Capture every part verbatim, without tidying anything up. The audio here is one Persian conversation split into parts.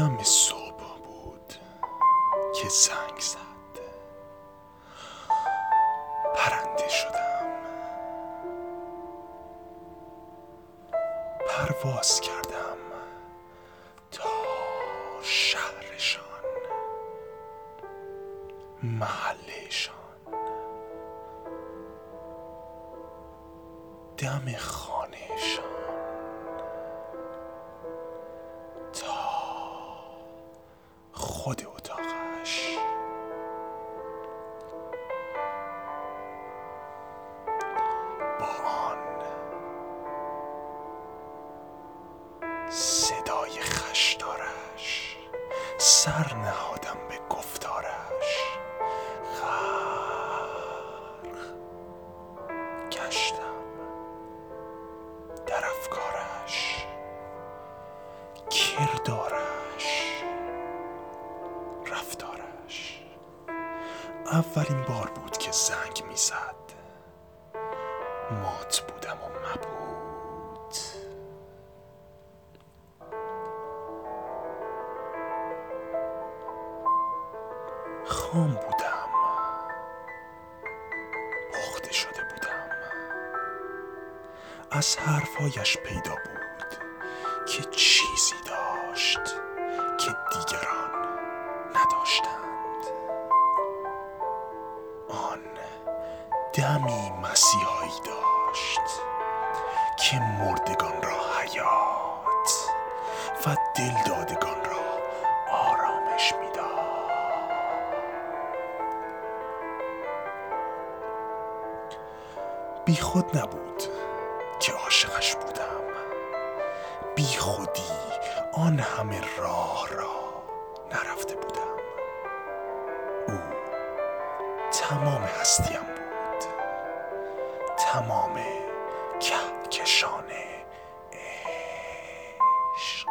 یادم صبح بود که زنگ زد. پرنده شدم، پرواز کردم تا شهرشان، محلشان، دم خانهشان، خود اتاقش. با آن صدای خشدارش سر نهادم به گفتارش، غرق گشتم در افکارش، کردارش، رفتارش. اولین بار بود که زنگ میزد، مات بودم و مبهوت. خام بودم، پخته شده بودم. از حرفایش پیدا بود که چیزی داشت که دیگران نداشتند. آن دمی مسیحایی داشت که مردگان را حیات و دلدادگان را آرامش می‌داد. بی خود نبود که عاشقش بودم، بی خودی آن همه راه را نرفته بودم. او تمام هستیم بود، تمام کهکشان عشق،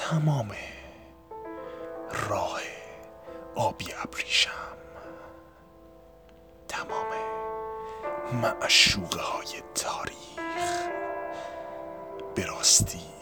تمام راه آبی ابریشم، تمام معشوقه های تاریخ. به راستی